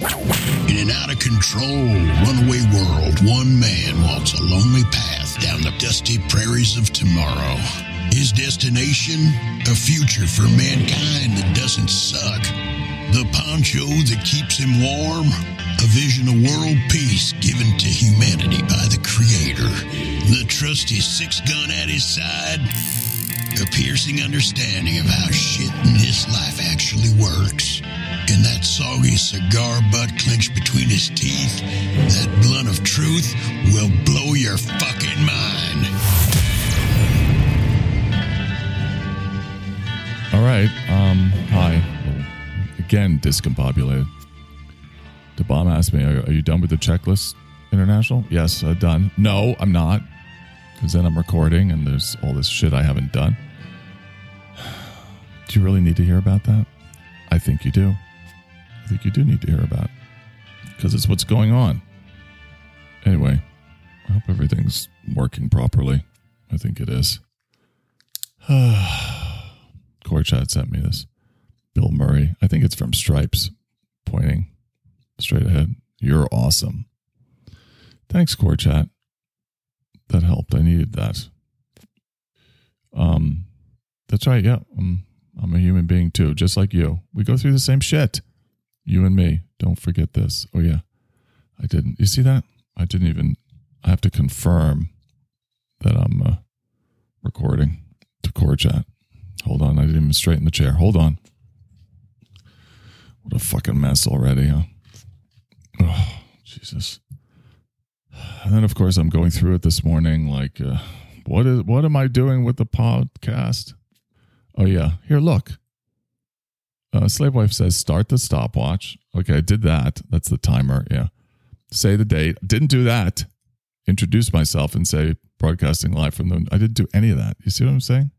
In an out-of-control, runaway world, one man walks a lonely path down the dusty prairies of tomorrow. His destination? A future for mankind that doesn't suck. The poncho that keeps him warm? A vision of world peace given to humanity by the Creator. The trusty six-gun at his side? A piercing understanding of how shit in this life actually works. And that soggy cigar butt clenched between his teeth, that blunt of truth will blow your fucking mind. All right. Hi. Again, discombobulated. The bomb asked me, are you done with the checklist, International? Yes, I'm done. No, I'm not. Because then I'm recording and there's all this shit I haven't done. Do you really need to hear about that? I think you do. I think you do need to hear about it. Because it's what's going on. Anyway, I hope everything's working properly. I think it is. Corchat sent me this. Bill Murray. I think it's from Stripes. Pointing straight ahead. You're awesome. Thanks, Corchat. That helped. I needed that. That's right. Yeah. I'm a human being too, just like you. We go through the same shit. You and me. Don't forget this. Oh, yeah. I didn't. You see that? I didn't even. I have to confirm that I'm recording to Corchat. Hold on. I didn't even straighten the chair. Hold on. What a fucking mess already, huh? Oh, Jesus. And then, of course, I'm going through it this morning. Like, what am I doing with the podcast? Oh, yeah. Here, look. Slave Wife says, start the stopwatch. Okay, I did that. That's the timer. Yeah. Say the date. Didn't do that. Introduce myself and say, broadcasting live from the... I didn't do any of that. You see what I'm saying?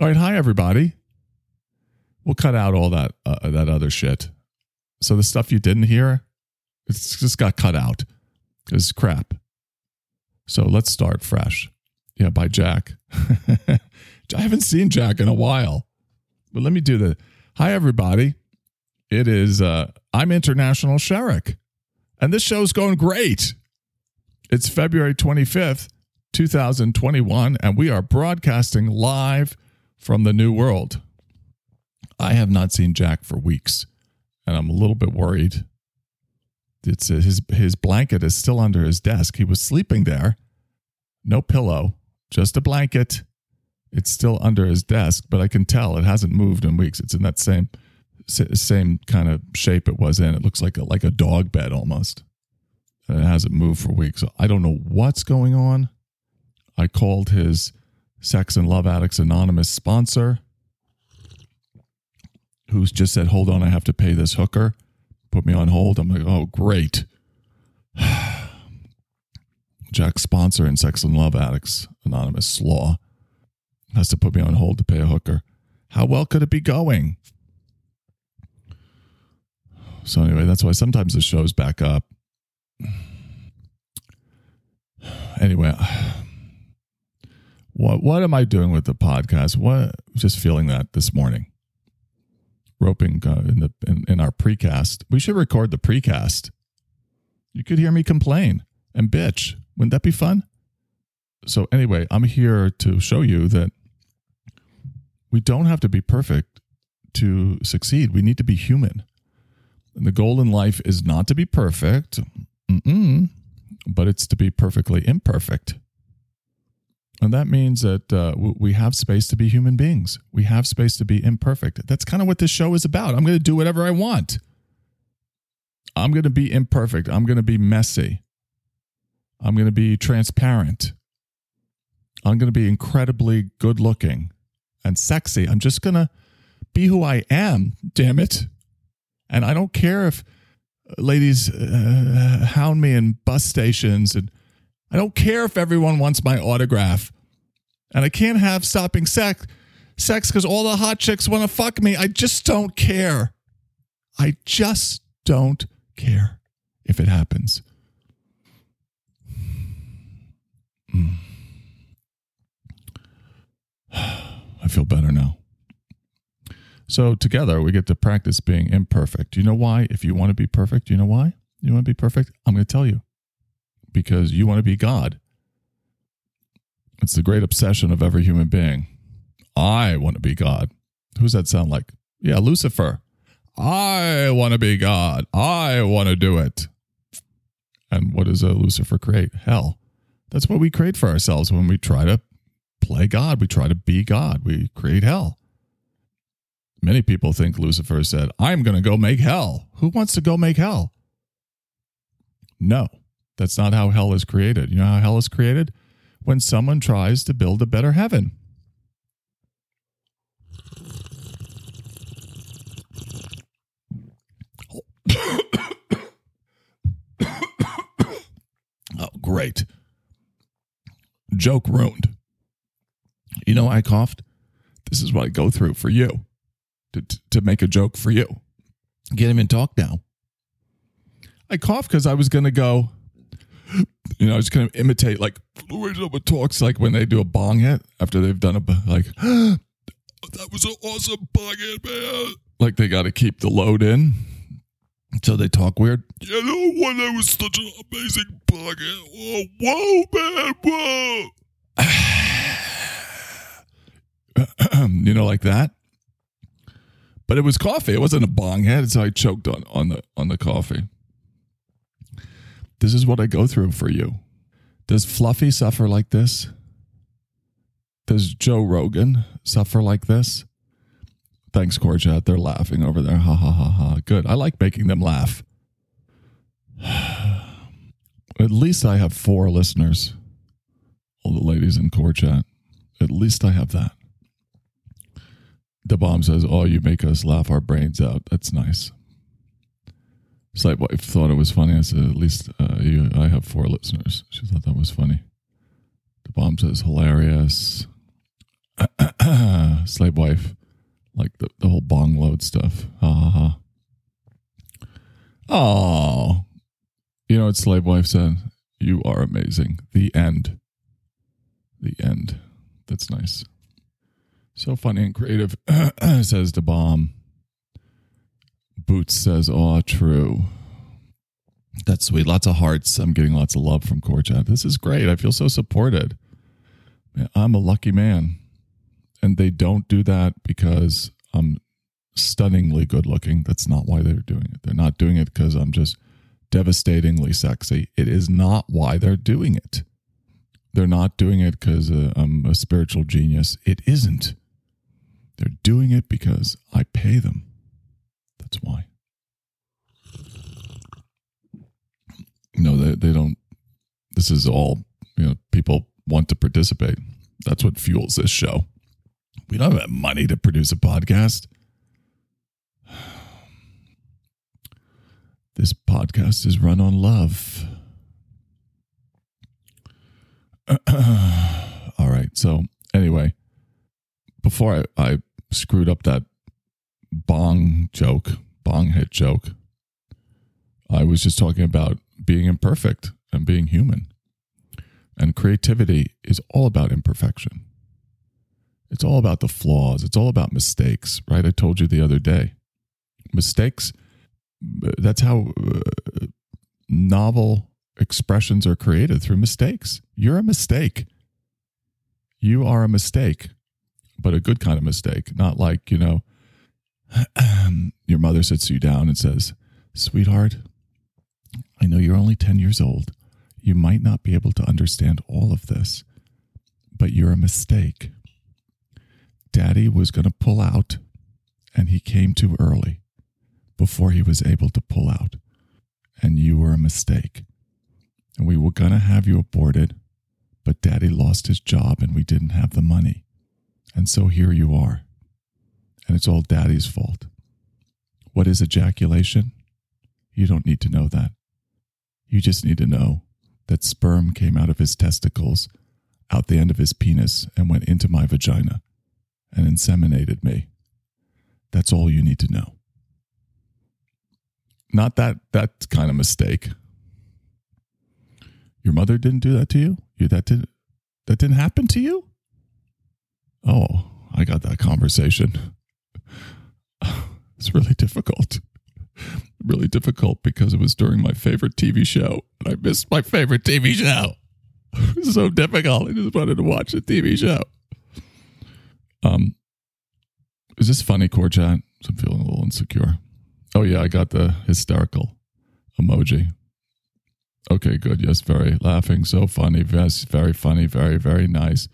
All right. Hi, everybody. We'll cut out all that other shit. So the stuff you didn't hear, it's just got cut out. It's crap. So let's start fresh. Yeah, by Jack. I haven't seen Jack in a while, but let me do the hi, everybody. It is, I'm International Sherrick, and this show's going great. It's February 25th, 2021, and we are broadcasting live from the New World. I have not seen Jack for weeks, and I'm a little bit worried. It's his blanket is still under his desk. He was sleeping there. No pillow, just a blanket. It's still under his desk, but I can tell it hasn't moved in weeks. It's in that same kind of shape it was in. It looks like a dog bed almost. And it hasn't moved for weeks. So I don't know what's going on. I called his Sex and Love Addicts Anonymous sponsor, who's just said, hold on, I have to pay this hooker. Put me on hold. I'm like, oh, great. Jack's sponsor in Sex and Love Addicts Anonymous, Slaw, has to put me on hold to pay a hooker. How well could it be going? So anyway, that's why sometimes the show's back up. Anyway, what am I doing with the podcast? What? Just feeling that this morning. Roping in our precast. We should record the precast. You could hear me complain and bitch. Wouldn't that be fun? So anyway, I'm here to show you that we don't have to be perfect to succeed. We need to be human. And the goal in life is not to be perfect, but it's to be perfectly imperfect. And that means that we have space to be human beings. We have space to be imperfect. That's kind of what this show is about. I'm going to do whatever I want. I'm going to be imperfect. I'm going to be messy. I'm going to be transparent. I'm going to be incredibly good looking and sexy. I'm just going to be who I am, damn it. And I don't care if ladies hound me in bus stations. And I don't care if everyone wants my autograph. And I can't have stopping sex because all the hot chicks want to fuck me. I just don't care. I just don't care if it happens. I feel better now. So together we get to practice being imperfect. You know why? If you want to be perfect, you know why? You want to be perfect? I'm going to tell you. Because you want to be God. It's the great obsession of every human being. I want to be God. Who's that sound like? Yeah, Lucifer. I want to be God. I want to do it. And what does a Lucifer create? Hell. That's what we create for ourselves when we try to play God. We try to be God. We create hell. Many people think Lucifer said, I'm going to go make hell. Who wants to go make hell? No, that's not how hell is created. You know how hell is created? When someone tries to build a better heaven. Oh, great. Joke ruined. You know, I coughed. This is what I go through for you to make a joke for you. Can't even talk now. I coughed because I was going to go, you know, I was going to imitate like the way someone talks, like when they do a bong hit after they've done a, like, that was an awesome bong hit, man. Like they got to keep the load in. So they talk weird. You know what? That was such an amazing bong hit. Oh, whoa, man, whoa. You know, like that. But it was coffee. It wasn't a bong head, so I choked on the coffee. This is what I go through for you. Does Fluffy suffer like this? Does Joe Rogan suffer like this? Thanks, Corjat. They're laughing over there. Ha, ha, ha, ha. Good. I like making them laugh. At least I have 4 listeners. All the ladies in Corjat. At least I have that. The bomb says, oh, you make us laugh our brains out. That's nice. Slapwife thought it was funny. I said, at least I have 4 listeners. She thought that was funny. The bomb says, hilarious. Slapwife, like the whole bong load stuff. Ha, ha, ha. Oh. You know what Slapwife said? You are amazing. The end. The end. That's nice. So funny and creative, says the bomb. Boots says, oh, true. That's sweet. Lots of hearts. I'm getting lots of love from Corjat. This is great. I feel so supported. Man, I'm a lucky man. And they don't do that because I'm stunningly good looking. That's not why they're doing it. They're not doing it because I'm just devastatingly sexy. It is not why they're doing it. They're not doing it because I'm a spiritual genius. It isn't. They're doing it because I pay them. That's why. No, they don't. This is all, you know, people want to participate. That's what fuels this show. We don't have money to produce a podcast. This podcast is run on love. All right. So anyway, before I screwed up that bong hit joke, I was just talking about being imperfect and being human. And creativity is all about imperfection. It's all about the flaws. It's all about mistakes, right? I told you the other day, mistakes, that's how novel expressions are created, through mistakes. You're a mistake. You are a mistake, but a good kind of mistake. Not like, you know, your mother sits you down and says, sweetheart, I know you're only 10 years old. You might not be able to understand all of this, but you're a mistake. Daddy was going to pull out, and he came too early before he was able to pull out, and you were a mistake. And we were going to have you aborted, but Daddy lost his job and we didn't have the money. And so here you are. And it's all Daddy's fault. What is ejaculation? You don't need to know that. You just need to know that sperm came out of his testicles, out the end of his penis, and went into my vagina and inseminated me. That's all you need to know. Not that kind of mistake. Your mother didn't do that to you? That didn't happen to you? Oh, I got that conversation. It's really difficult. Really difficult because it was during my favorite TV show, and I missed my favorite TV show. It was so difficult. I just wanted to watch the TV show. Is this funny, Corjat? I'm feeling a little insecure. Oh, yeah, I got the hysterical emoji. Okay, good. Yes, very laughing. So funny. Yes, very funny. Very, very nice.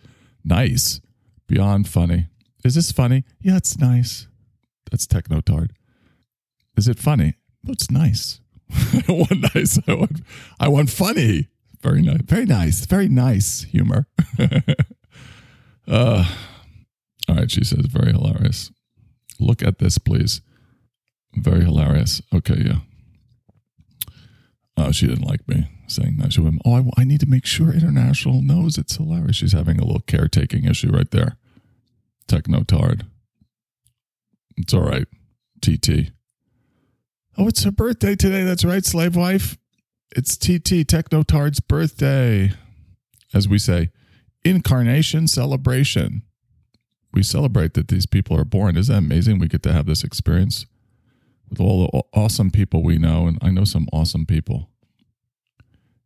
Nice. Beyond funny. Is this funny? Yeah, it's nice. That's Technotard. Is it funny? No, it's nice. I don't want nice. I want funny. Very nice. Very nice. Very nice humor. All right, she says, very hilarious. Look at this, please. Very hilarious. Okay, yeah. Oh, she didn't like me saying that. She went, oh, I need to make sure International knows it's hilarious. She's having a little caretaking issue right there. Technotard. It's all right. TT. Oh, it's her birthday today. That's right, slave wife. It's TT, Technotard's birthday. As we say, incarnation celebration. We celebrate that these people are born. Isn't that amazing? We get to have this experience with all the awesome people we know. And I know some awesome people.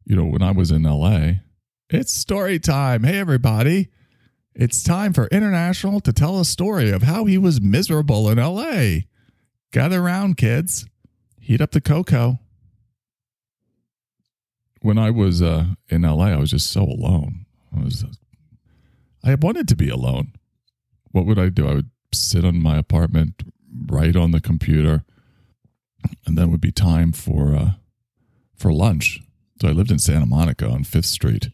You know, when I was in L.A., it's story time. Hey, everybody. It's time for International to tell a story of how he was miserable in L.A. Gather around, kids. Heat up the cocoa. When I was in L.A., I was just so alone. I wanted to be alone. What would I do? I would sit in my apartment, write on the computer, and then it would be time for lunch. So I lived in Santa Monica on 5th Street,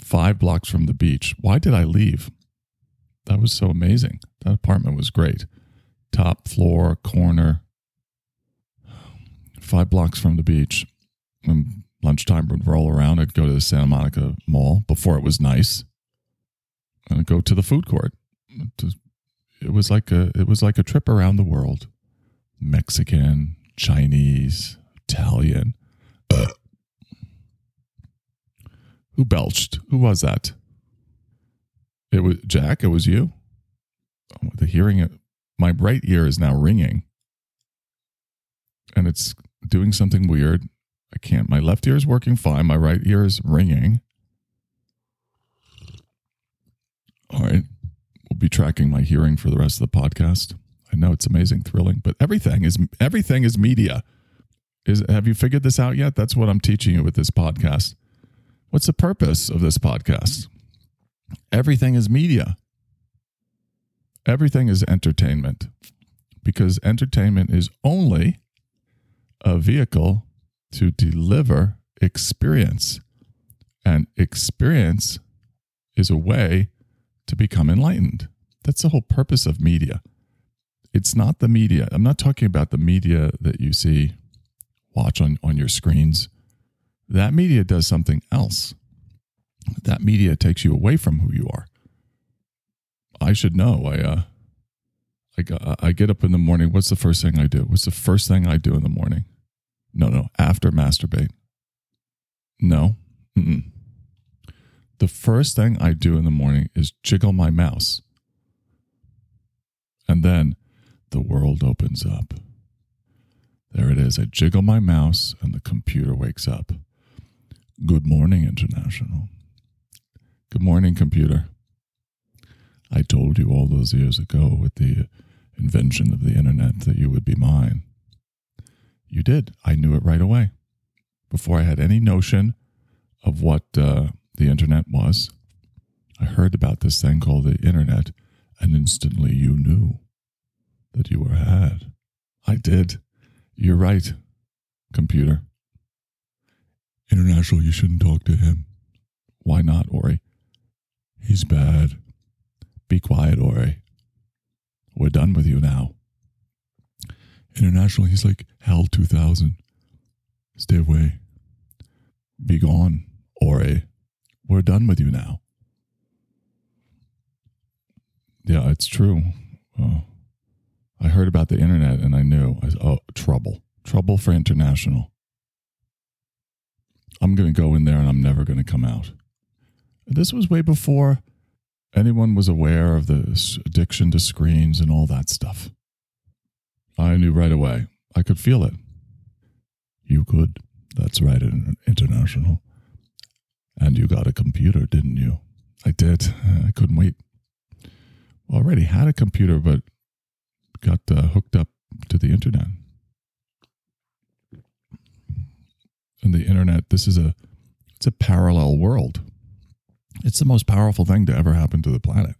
5 blocks from the beach. Why did I leave? That was so amazing. That apartment was great. Top floor, corner, 5 blocks from the beach. When lunchtime would roll around, I'd go to the Santa Monica Mall before it was nice, and I'd go to the food court. It was like a trip around the world. Mexican, Chinese, Italian. Who belched? Who was that? It was Jack. It was you. Oh, the hearing, my right ear is now ringing, and it's doing something weird. I can't. My left ear is working fine. My right ear is ringing. All right. We'll be tracking my hearing for the rest of the podcast. I know it's amazing, thrilling, but everything is media. Have you figured this out yet? That's what I'm teaching you with this podcast. What's the purpose of this podcast? Everything is media. Everything is entertainment, because entertainment is only a vehicle to deliver experience, and experience is a way to become enlightened. That's the whole purpose of media. It's not the media. I'm not talking about the media that you see, watch on your screens. That media does something else. That media takes you away from who you are. I should know. I get up in the morning. What's the first thing I do? What's the first thing I do in the morning? No. After masturbate. No. Mm-mm. The first thing I do in the morning is jiggle my mouse. And then the world opens up. There it is. I jiggle my mouse and the computer wakes up. Good morning, International. Good morning, computer. I told you all those years ago with the invention of the internet that you would be mine. You did. I knew it right away. Before I had any notion of what the internet was. I heard about this thing called the internet, and instantly you knew that you were had. I did. You're right, computer. International, you shouldn't talk to him. Why not, Ori? He's bad. Be quiet, Ori. We're done with you now. International, he's like HAL 2000. Stay away. Be gone, Ori. We're done with you now. Yeah, it's true. I heard about the internet and I knew. Trouble. Trouble for International. I'm going to go in there and I'm never going to come out. This was way before anyone was aware of the addiction to screens and all that stuff. I knew right away. I could feel it. You could. That's right, International. And you got a computer, didn't you? I did. I couldn't wait. Already had a computer, but got hooked up to the internet. And the internet, this is it's a parallel world. It's the most powerful thing to ever happen to the planet,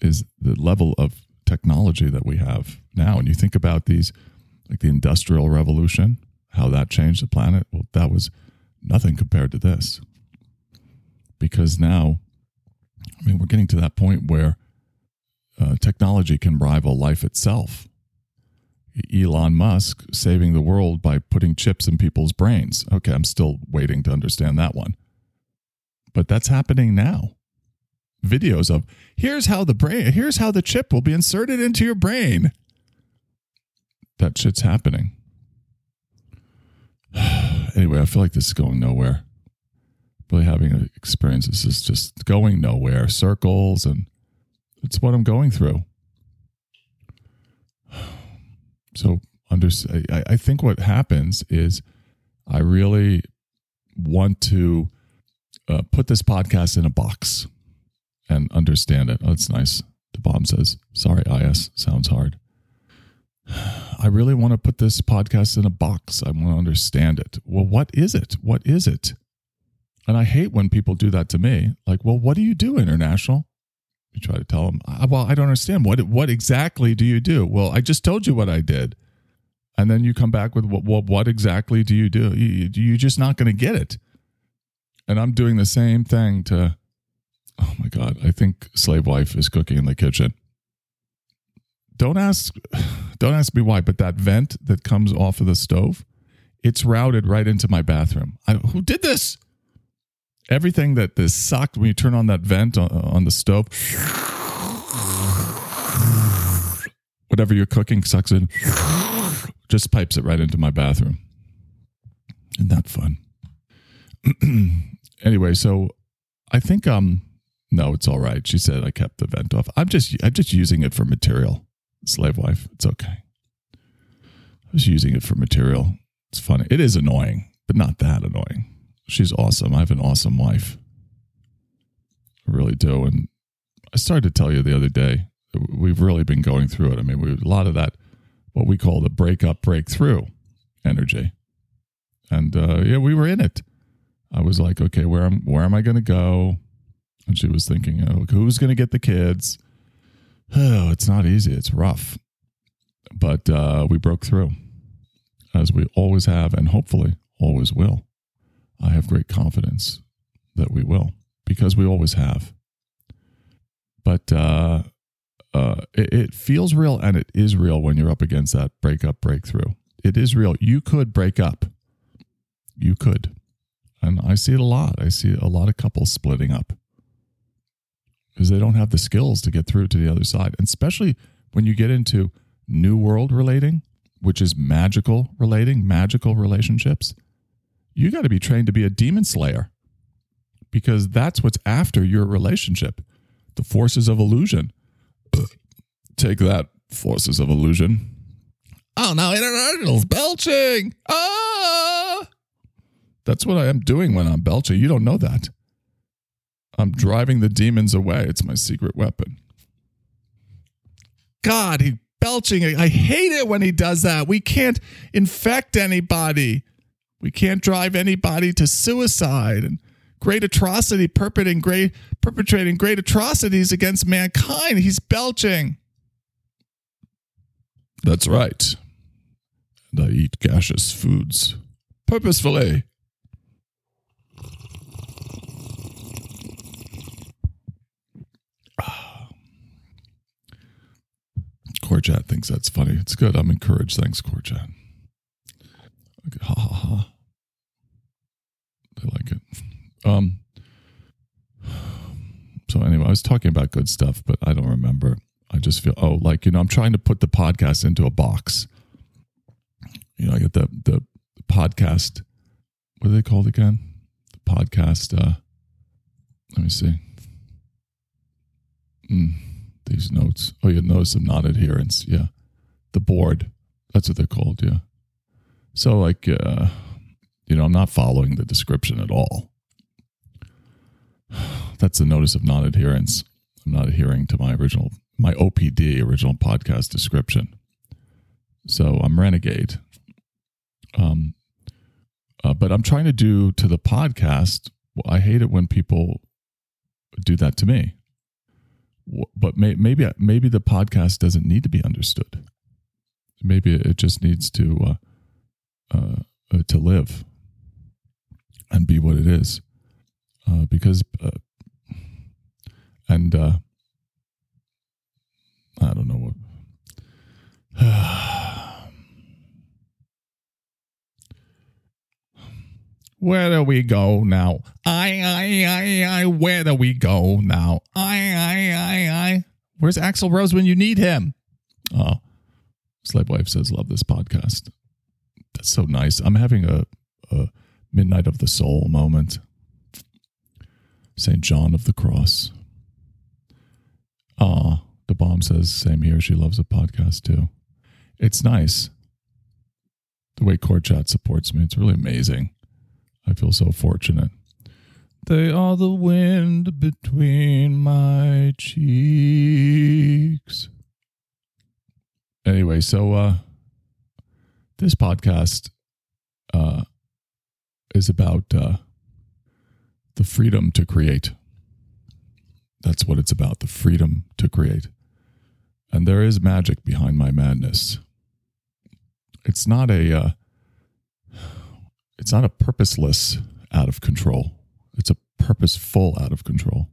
is the level of technology that we have now. And you think about these, like the Industrial Revolution, how that changed the planet. Well, that was nothing compared to this. Because now, I mean, we're getting to that point where technology can rival life itself. Elon Musk saving the world by putting chips in people's brains. Okay, I'm still waiting to understand that one. But that's happening now. Videos of here's how the chip will be inserted into your brain. That shit's happening. Anyway, I feel like this is going nowhere. Really having an experience. This is just going nowhere. Circles, and it's what I'm going through. So I think what happens is I really want to put this podcast in a box and understand it. Oh, that's nice. The bomb says, sorry, IS sounds hard. I really want to put this podcast in a box. I want to understand it. Well, what is it? What is it? And I hate when people do that to me. Like, well, what do you do, International? You try to tell them, well, I don't understand. What exactly do you do? Well, I just told you what I did. And then you come back with, what exactly do you do? You're just not going to get it. And I'm doing the same thing to, oh my God, I think Slave Wife is cooking in the kitchen. Don't ask me why, but that vent that comes off of the stove, it's routed right into my bathroom. Who did this? Everything that this sucked, when you turn on that vent on the stove, whatever you're cooking sucks in, just pipes it right into my bathroom. Isn't that fun? Anyway, so I think, no, it's all right. She said I kept the vent off. I'm just using it for material. Slave Wife, it's okay. I was using it for material. It's funny. It is annoying, but not that annoying. She's awesome. I have an awesome wife. I really do. And I started to tell you the other day, we've really been going through it. I mean, a lot of that, what we call the breakup, breakthrough energy. And yeah, we were in it. I was like, okay, where am I going to go? And she was thinking, who's going to get the kids? Oh, it's not easy. It's rough. But we broke through, as we always have and hopefully always will. I have great confidence that we will, because we always have. But it feels real, and it is real when you're up against that breakup, breakthrough. It is real. You could break up. You could. And I see it a lot. I see a lot of couples splitting up because they don't have the skills to get through to the other side, and especially when you get into new world relating, which is magical relating, magical relationships. You got to be trained to be a demon slayer, because that's what's after your relationship. The forces of illusion. Take that, forces of illusion. Oh, now International's belching. Ah! That's what I am doing when I'm belching. You don't know that. I'm driving the demons away. It's my secret weapon. God, he's belching. I hate it when he does that. We can't infect anybody. We can't drive anybody to suicide and great atrocity, perpetrating great atrocities against mankind. He's belching. That's right. And I eat gaseous foods purposefully. Corjat thinks that's funny. It's good. I'm encouraged. Thanks, Corjat. Ha ha ha. I like it. So anyway, I was talking about good stuff, but I don't remember. I just feel, I'm trying to put the podcast into a box. You know, I get the podcast, what are they called again? The podcast, let me see. These notes. Oh, you notice some non-adherence. Yeah. the board. That's what they're called, yeah. So, like, I'm not following the description at all. That's a notice of non-adherence. I'm not adhering to my OPD, original podcast description. So I'm renegade. But I'm trying to do to the podcast, I hate it when people do that to me. But maybe the podcast doesn't need to be understood. Maybe it just needs to live and be what it is. Because I don't know what. Where do we go now? Where do we go now? Where's Axl Rose when you need him? Oh, Slave Wife says, love this podcast. That's so nice. I'm having a Midnight of the Soul moment. St. John of the Cross. Ah, the bomb says, same here. She loves a podcast too. It's nice. The way Courtshot supports me, it's really amazing. I feel so fortunate. They are the wind between my cheeks. Anyway, so this podcast is about the freedom to create. That's what it's about, the freedom to create. And there is magic behind my madness. It's not a purposeless out of control. It's a purposeful out of control.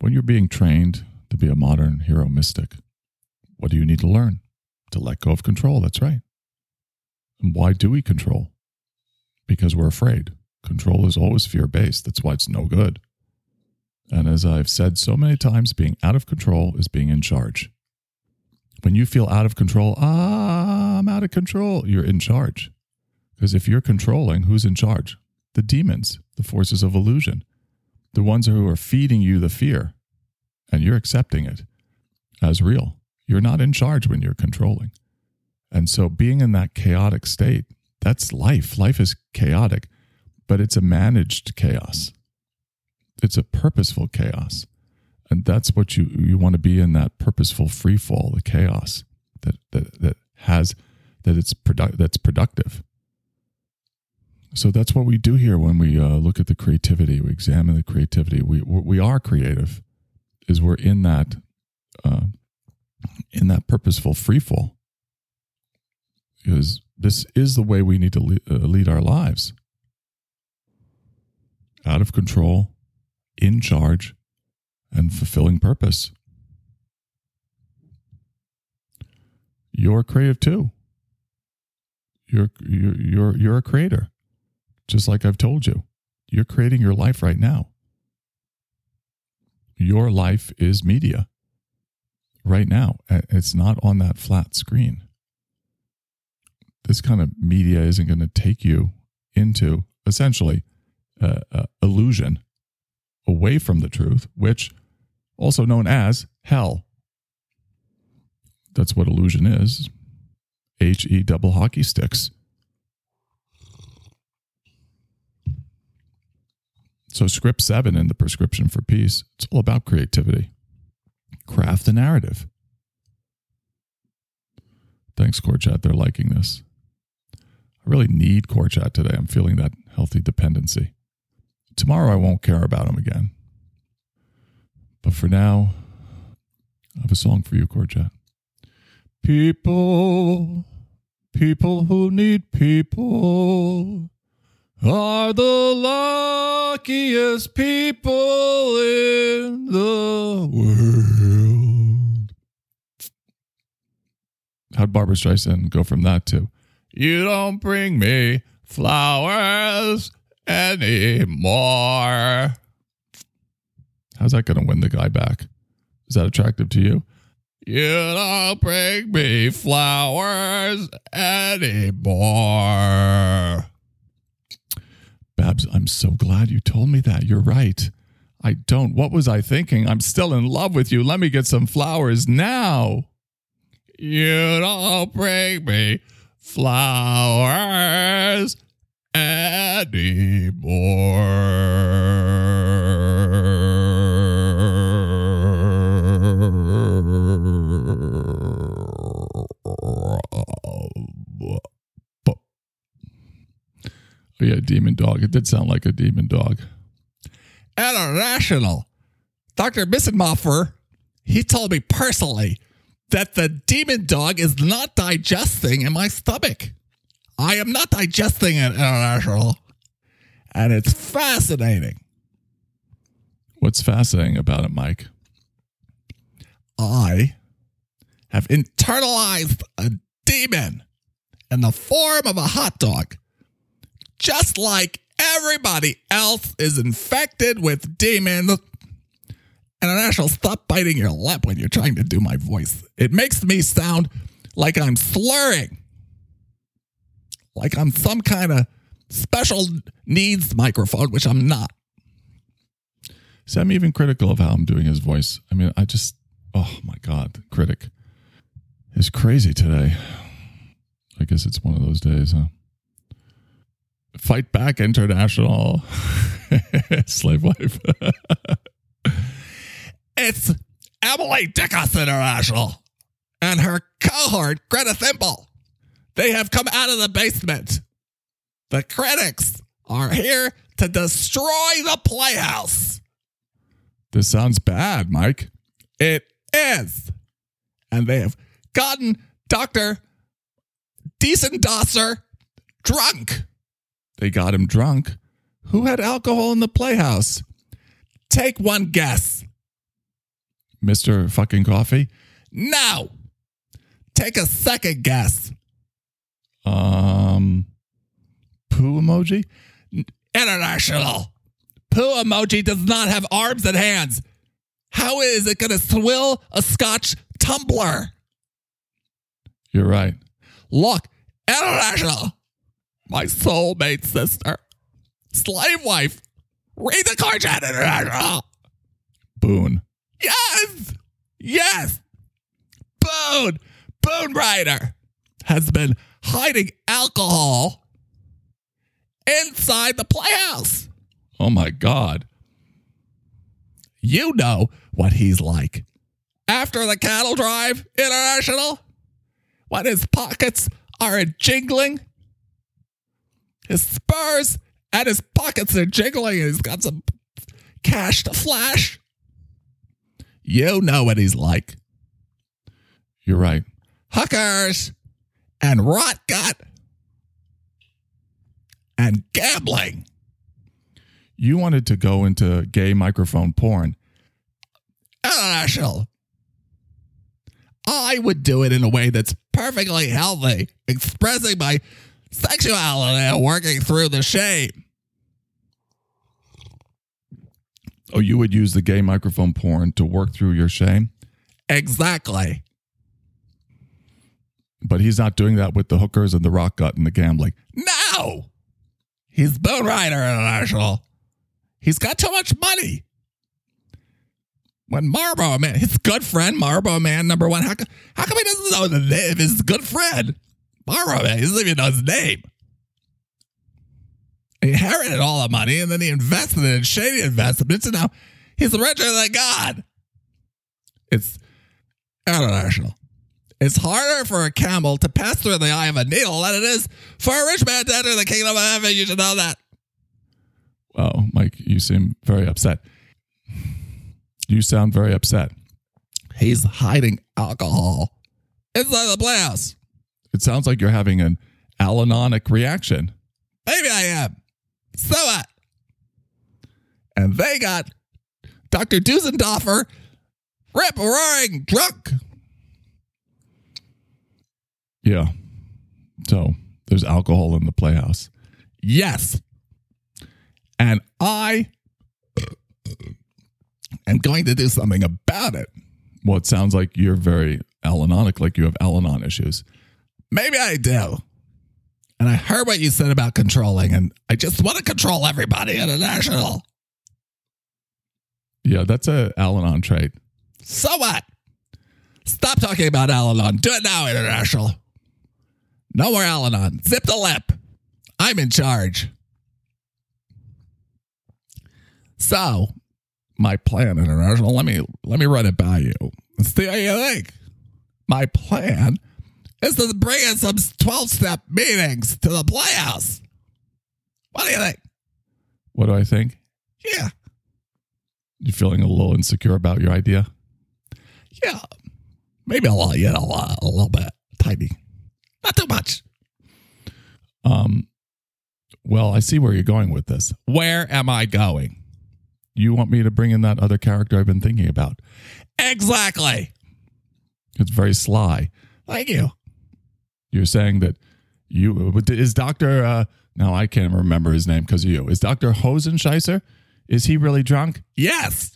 When you're being trained to be a modern hero mystic, what do you need to learn? To let go of control. That's right. And why do we control? Because we're afraid. Control is always fear-based. That's why it's no good. And as I've said so many times, being out of control is being in charge. When you feel out of control, I'm out of control, you're in charge. Because if you're controlling, who's in charge? The demons, the forces of illusion, the ones who are feeding you the fear, and you're accepting it as real. You're not in charge when you're controlling. And so being in that chaotic state, that's life. Life is chaotic, but it's a managed chaos. It's a purposeful chaos. And that's what you want to be in, that purposeful free fall, the chaos that's productive. So that's what we do here when we look at the creativity, we examine the creativity. We are creative, is we're in that purposeful free fall. Because this is the way we need to lead our lives. Out of control, in charge, and fulfilling purpose. You're creative too. You're a creator. Just like I've told you, you're creating your life right now. Your life is media right now. It's not on that flat screen. This kind of media isn't going to take you into, essentially, illusion away from the truth, which also known as hell. That's what illusion is. H-E double hockey sticks. So script 7 in the prescription for peace, it's all about creativity. Craft a narrative. Thanks, Core Chat. They're liking this. I really need Core Chat today. I'm feeling that healthy dependency. Tomorrow I won't care about them again. But for now, I have a song for you, Core Chat. People who need people are the luckiest people in the world. How'd Barbra Streisand go from that to, you don't bring me flowers anymore? How's that going to win the guy back? Is that attractive to you? You don't bring me flowers anymore. Babs, I'm so glad you told me that. You're right. I don't. What was I thinking? I'm still in love with you. Let me get some flowers now. You don't bring me flowers anymore. Oh, yeah, demon dog. It did sound like a demon dog. International. Dr. Missenhofer, he told me personally that the demon dog is not digesting in my stomach. I am not digesting it, International. And it's fascinating. What's fascinating about it, Mike? I have internalized a demon in the form of a hot dog. Just like everybody else is infected with demons. International, stop biting your lip when you're trying to do my voice. It makes me sound like I'm slurring. Like I'm some kind of special needs microphone, which I'm not. See, I'm even critical of how I'm doing his voice. I mean, I just, oh my God, critic is crazy today. I guess it's one of those days, huh? Fight back, International. Slave life. It's Emily Dickus International and her cohort, Greta Thimble. They have come out of the basement. The critics are here to destroy the playhouse. This sounds bad, Mike. It is. And they have gotten Dr. Diesendosser drunk. They got him drunk. Who had alcohol in the playhouse? Take one guess. Mr. fucking Coffee? No. Take a second guess. Poo emoji? International. Poo emoji does not have arms and hands. How is it going to swill a Scotch tumbler? You're right. Look, International. My soulmate sister. Slave wife. Read the card chat, International. Boone. Yes. Yes. Boone. Boone Ryder has been hiding alcohol inside the playhouse. Oh, my God. You know what he's like. After the cattle drive, International, when his pockets are jingling, his spurs and his pockets are jingling, and he's got some cash to flash. You know what he's like. You're right. Hookers and rotgut and gambling. You wanted to go into gay microphone porn. International. I would do it in a way that's perfectly healthy, expressing my sexuality and working through the shame. Oh, you would use the gay microphone porn to work through your shame? Exactly. But he's not doing that with the hookers and the rock gut and the gambling. No! He's Boone Ryder International. He's got too much money. When Marlboro Man, his good friend, Marlboro Man, number one, how come he doesn't know the name of his good friend? Barbra, man, he doesn't even know his name. He inherited all the money, and then he invested in shady investments, and now he's richer than God. It's International. It's harder for a camel to pass through the eye of a needle than it is for a rich man to enter the kingdom of heaven. You should know that. Wow, Mike, you seem very upset. You sound very upset. He's hiding alcohol inside the playhouse. It sounds like you're having an Al-Anonic reaction. Maybe I am. So what? And they got Dr. Diesendorfer rip-roaring drunk. Yeah. So there's alcohol in the playhouse. Yes. And I am going to do something about it. Well, it sounds like you're very Al-Anonic, like you have Al-Anon issues. Maybe I do. And I heard what you said about controlling, and I just want to control everybody, International. Yeah, that's a Al-Anon trait. So what? Stop talking about Al-Anon. Do it now, International. No more Al-Anon. Zip the lip. I'm in charge. So, my plan, International, let me run it by you. See what you think. My plan is to bring in some 12-step meetings to the Playhouse. What do you think? What do I think? Yeah. You feeling a little insecure about your idea? Yeah. Maybe a little bit. Tiny. Not too much. Well, I see where you're going with this. Where am I going? You want me to bring in that other character I've been thinking about. Exactly. It's very sly. Thank you. You're saying that you... Is Dr... now, I can't remember his name because of you. Is Dr. Hosenscheiser, is he really drunk? Yes.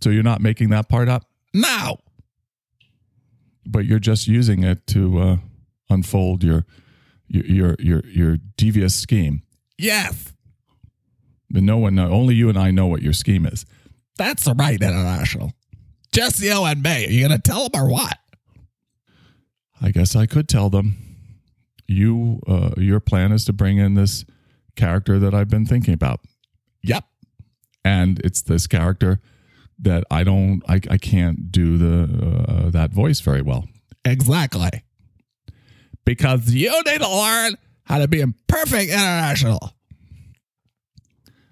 So you're not making that part up? No. But you're just using it to unfold your devious scheme. Yes. But no one, only you and I know what your scheme is. That's right, International. Just you and me. Are you going to tell them or what? I guess I could tell them. Your plan is to bring in this character that I've been thinking about. Yep. And it's this character that I can't do that voice very well. Exactly. Because you need to learn how to be imperfect, International.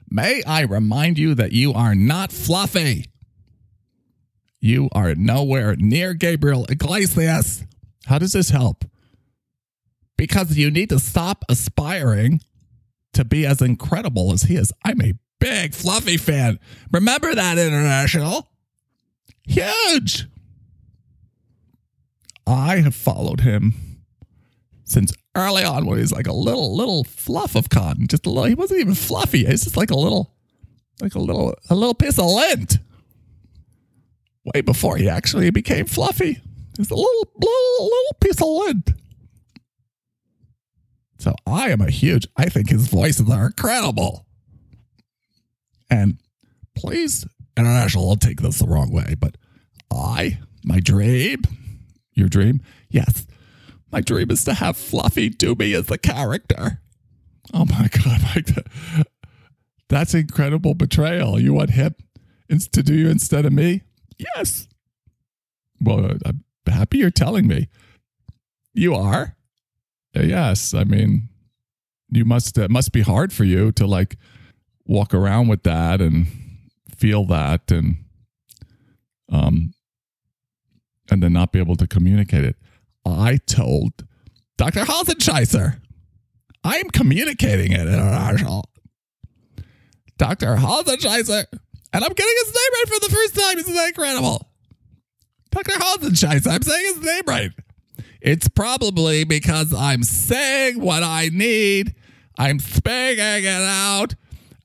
May I remind you that you are not fluffy. You are nowhere near Gabriel Iglesias. How does this help? Because you need to stop aspiring to be as incredible as he is. I'm a big fluffy fan. Remember that, International? Huge. I have followed him since early on when he's like a little fluff of cotton. Just a little. He wasn't even fluffy. It's just like a little piece of lint. Way before he actually became fluffy. It's a little piece of lint. So I think his voices are incredible. And please, International, I'll take this the wrong way, but your dream? Yes. My dream is to have Fluffy Doobie as the character. Oh my God, Mike. That's incredible betrayal. You want him to do you instead of me? Yes. Well, I'm happy you're telling me. You are? Yes, I mean, you must be hard for you to like walk around with that and feel that and then not be able to communicate it. I told Dr. Hosenscheiser, I am communicating it, International. Dr. Hosenscheiser, and I'm getting his name right for the first time. Isn't that incredible? Dr. Hosenscheiser, I'm saying his name right. It's probably because I'm saying what I need. I'm speaking it out.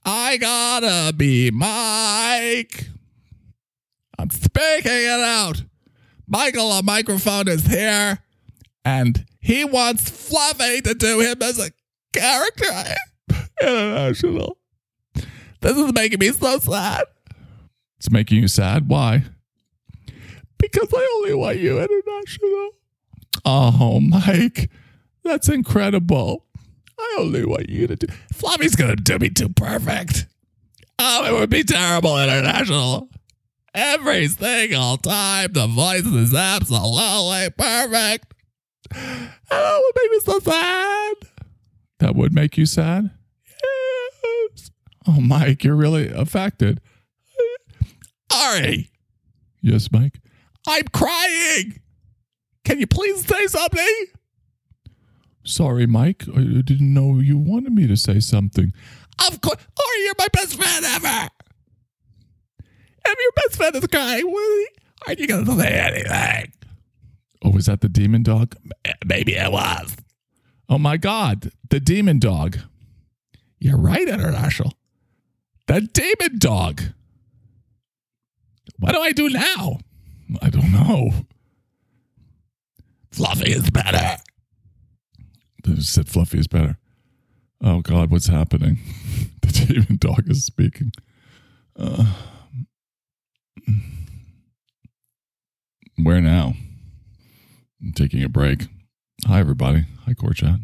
I gotta be Mike. I'm speaking it out. Michael, a microphone is here, and he wants Fluffy to do him as a character. International. This is making me so sad. It's making you sad? Why? Because I only want you, International. Oh, Mike, that's incredible. I only want you to do... Fluffy's going to do me too perfect. Oh, it would be terrible, International. Every single time, the voice is absolutely perfect. Oh, it would make me so sad. That would make you sad? Yes. Oh, Mike, you're really affected. Ari. Yes, Mike? I'm crying. Can you please say something? Sorry, Mike. I didn't know you wanted me to say something. Of course. Oh, you're my best friend ever. If your best friend is crying, aren't you going to say anything? Oh, was that the demon dog? Maybe it was. Oh, my God. The demon dog. You're right, International. The demon dog. What do I do now? I don't know. Fluffy is better. They just said Fluffy is better. Oh, God, what's happening? The demon dog is speaking. Where now? and taking a break. Hi, everybody. Hi, Core Chat.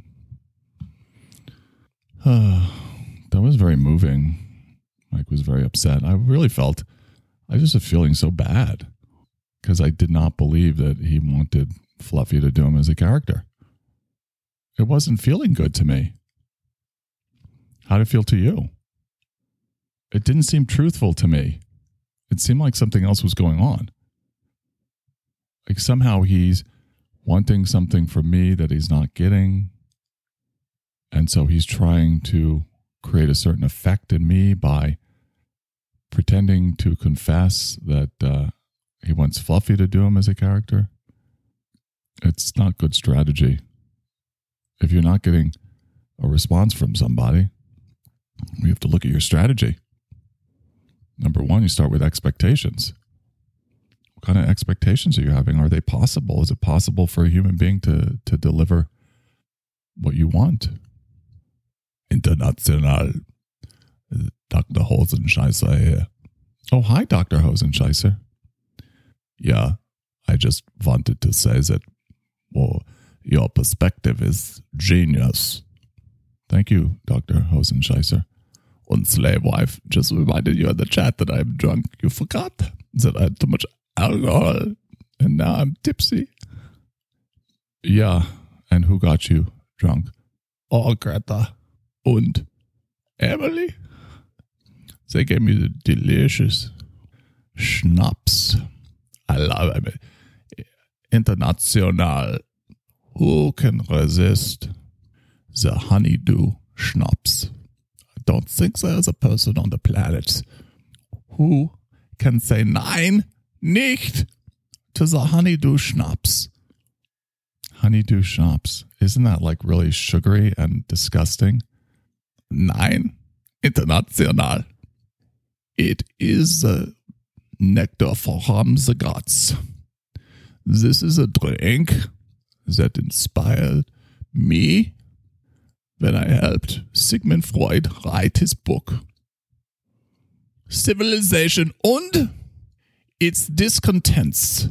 That was very moving. Mike was very upset. I just was feeling so bad because I did not believe that he wanted Fluffy to do him as a character. It wasn't feeling good to me. How'd it feel to you? It didn't seem truthful to me. It seemed like something else was going on. Like somehow he's wanting something from me that he's not getting. And so he's trying to create a certain effect in me by pretending to confess that he wants Fluffy to do him as a character. It's not good strategy. If you're not getting a response from somebody, you have to look at your strategy. Number one, you start with expectations. What kind of expectations are you having? Are they possible? Is it possible for a human being to deliver what you want? International. Dr. Hosenscheißer here. Oh, hi, Dr. Hosenscheißer. Yeah, I just wanted to say that, well, your perspective is genius. Thank you, Dr. Hosenscheißer. And Slave Wife just reminded you in the chat that I'm drunk. You forgot that I had too much alcohol, and now I'm tipsy. Yeah, and who got you drunk? Oh, Greta. And Emily. They gave me the delicious schnapps. I love it. International. Who can resist the honeydew schnapps? I don't think there is a person on the planet who can say nein, nicht to the honeydew schnapps. Honeydew schnapps. Isn't that like really sugary and disgusting? Nein, international. It is the nectar from the gods. This is a drink that inspired me when I helped Sigmund Freud write his book, Civilization and its Discontents.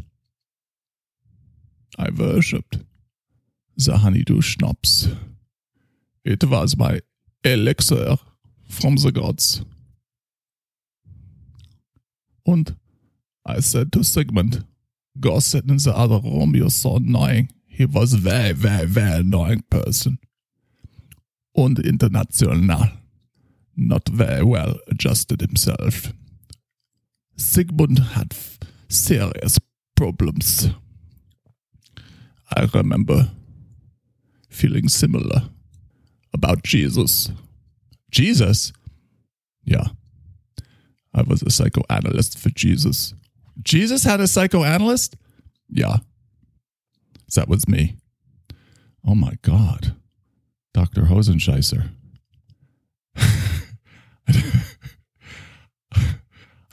I worshipped the honeydew schnapps. It was my elixir from the gods. And I said to Sigmund, go sit in the other room, you're so annoying. He was a very, very, very annoying person. And international. Not very well adjusted himself. Sigmund had serious problems. I remember feeling similar about Jesus. Jesus? Yeah. I was a psychoanalyst for Jesus. Jesus had a psychoanalyst? Yeah. That was me. Oh my God. Dr. Hosenscheißer.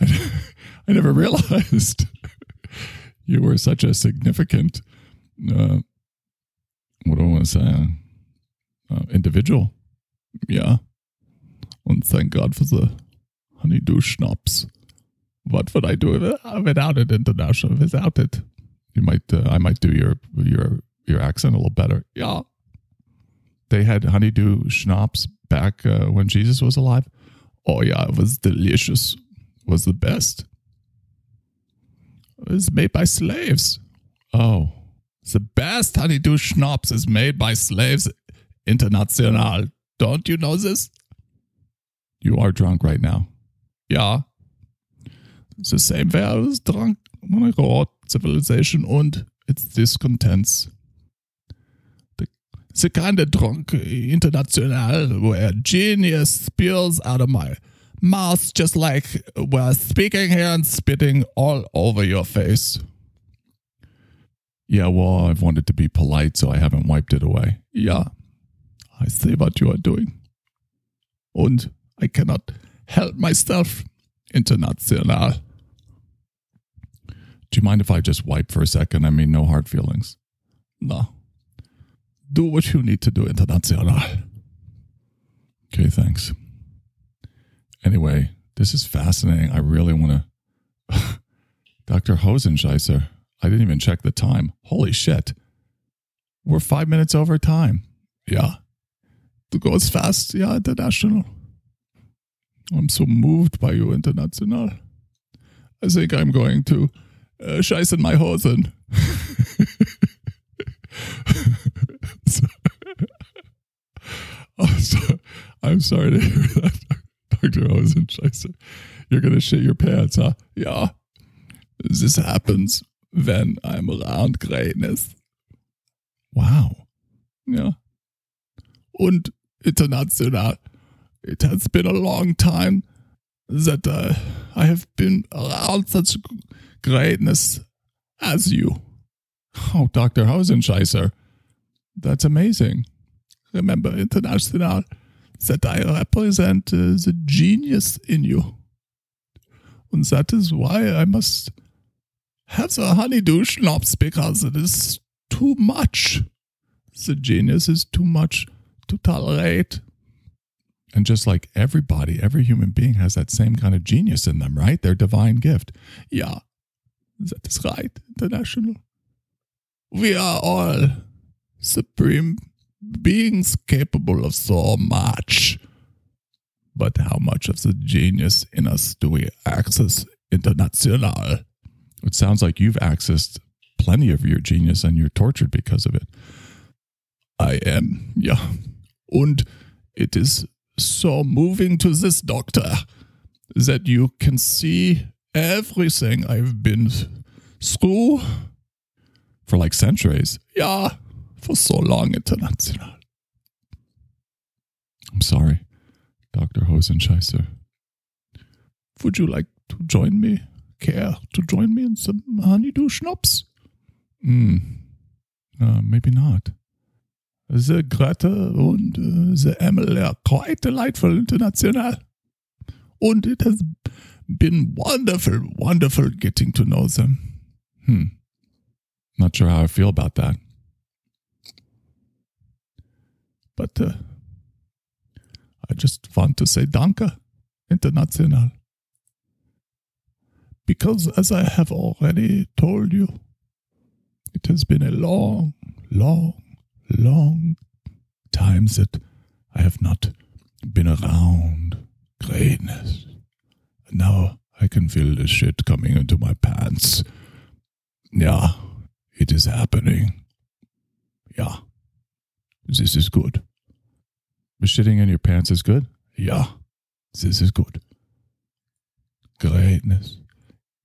I never realized you were such a significant, what do I want to say? Individual. Yeah. And thank God for the honeydew schnapps. What would I do without it, international? Without it, you might. I might do your accent a little better. Yeah, they had honeydew schnapps back when Jesus was alive. Oh yeah, it was delicious. It was the best. It was made by slaves. Oh, the best honeydew schnapps is made by slaves. International. Don't you know this? You are drunk right now. Yeah. It's the same way I was drunk when I wrote Civilization and its Discontents. The kind of drunk international where genius spills out of my mouth just like we're speaking here and spitting all over your face. Yeah, well, I've wanted to be polite, so I haven't wiped it away. Yeah, I see what you are doing. And I cannot help myself. International. Do you mind if I just wipe for a second? I mean, no hard feelings. No. Do what you need to do, international. Okay, thanks. Anyway, this is fascinating. I really want to... Dr. Hosenscheißer, I didn't even check the time. Holy shit. We're 5 minutes over time. Yeah. To go as fast. Yeah, international. I'm so moved by you, international. I think I'm going to scheiß in my Hosen. So, I'm sorry to hear that, Dr. Hosen. Scheiße. You're going to shit your pants, huh? Yeah. This happens when I'm around greatness. Wow. Yeah. Und international. It has been a long time that I have been around such greatness as you. Oh, Dr. Hosenscheißer, that's amazing. Remember, international, that I represent the genius in you. And that is why I must have the honeydew schnapps, because it is too much. The genius is too much to tolerate. And just like everybody, every human being has that same kind of genius in them, right? Their divine gift. Yeah, that is right, international. We are all supreme beings capable of so much. But how much of the genius in us do we access, international? It sounds like you've accessed plenty of your genius and you're tortured because of it. I am, yeah. And it is so moving to this, doctor, that you can see everything I've been through for like centuries. Yeah, for so long, international. I'm sorry, Dr. Hosenscheißer. Would you like to join me? Care to join me in some honeydew schnapps? Maybe not. The Grete and the Emil are quite delightful, international. And it has been wonderful, wonderful getting to know them. Not sure how I feel about that. But I just want to say danke, international. Because as I have already told you, it has been a long, long, long time that I have not been around greatness. And now I can feel the shit coming into my pants. Yeah, it is happening. Yeah, this is good. Shitting in your pants is good? Yeah, this is good. Greatness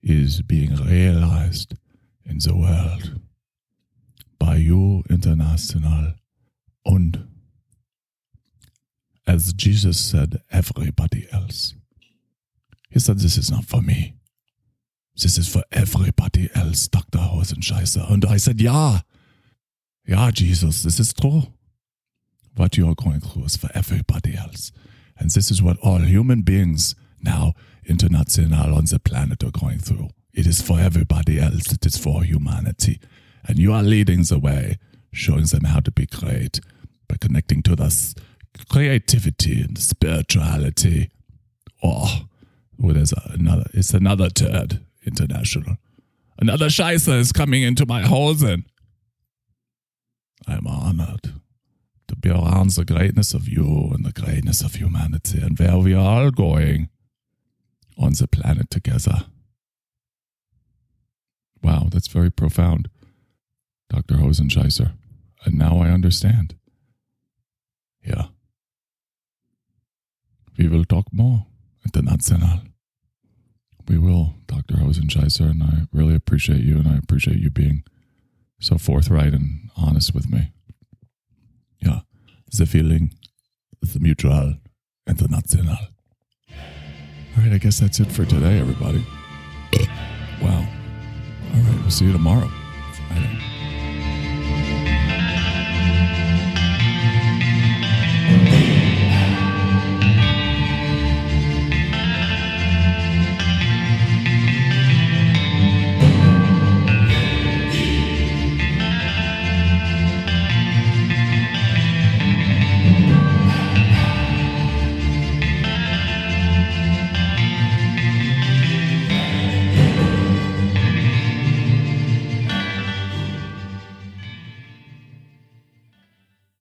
is being realized in the world. By you, international, and as Jesus said, everybody else. He said, this is not for me. This is for everybody else, Dr. Hosenscheißer. And I said, yeah, Jesus, this is true. What you are going through is for everybody else. And this is what all human beings now, international, on the planet are going through. It is for everybody else. It is for humanity. And you are leading the way, showing them how to be great by connecting to this creativity and spirituality. It's another turd, international. Another Scheiße is coming into my Hosen. I'm honored to be around the greatness of you and the greatness of humanity and where we are all going on the planet together. Wow, that's very profound, Dr. Hosenscheißer, and now I understand. Yeah. We will talk more, international. We will, Dr. Hosenscheißer, and I really appreciate you, and I appreciate you being so forthright and honest with me. Yeah. The feeling is mutual, international. All right, I guess that's it for today, everybody. Wow. All right, we'll see you tomorrow. I know.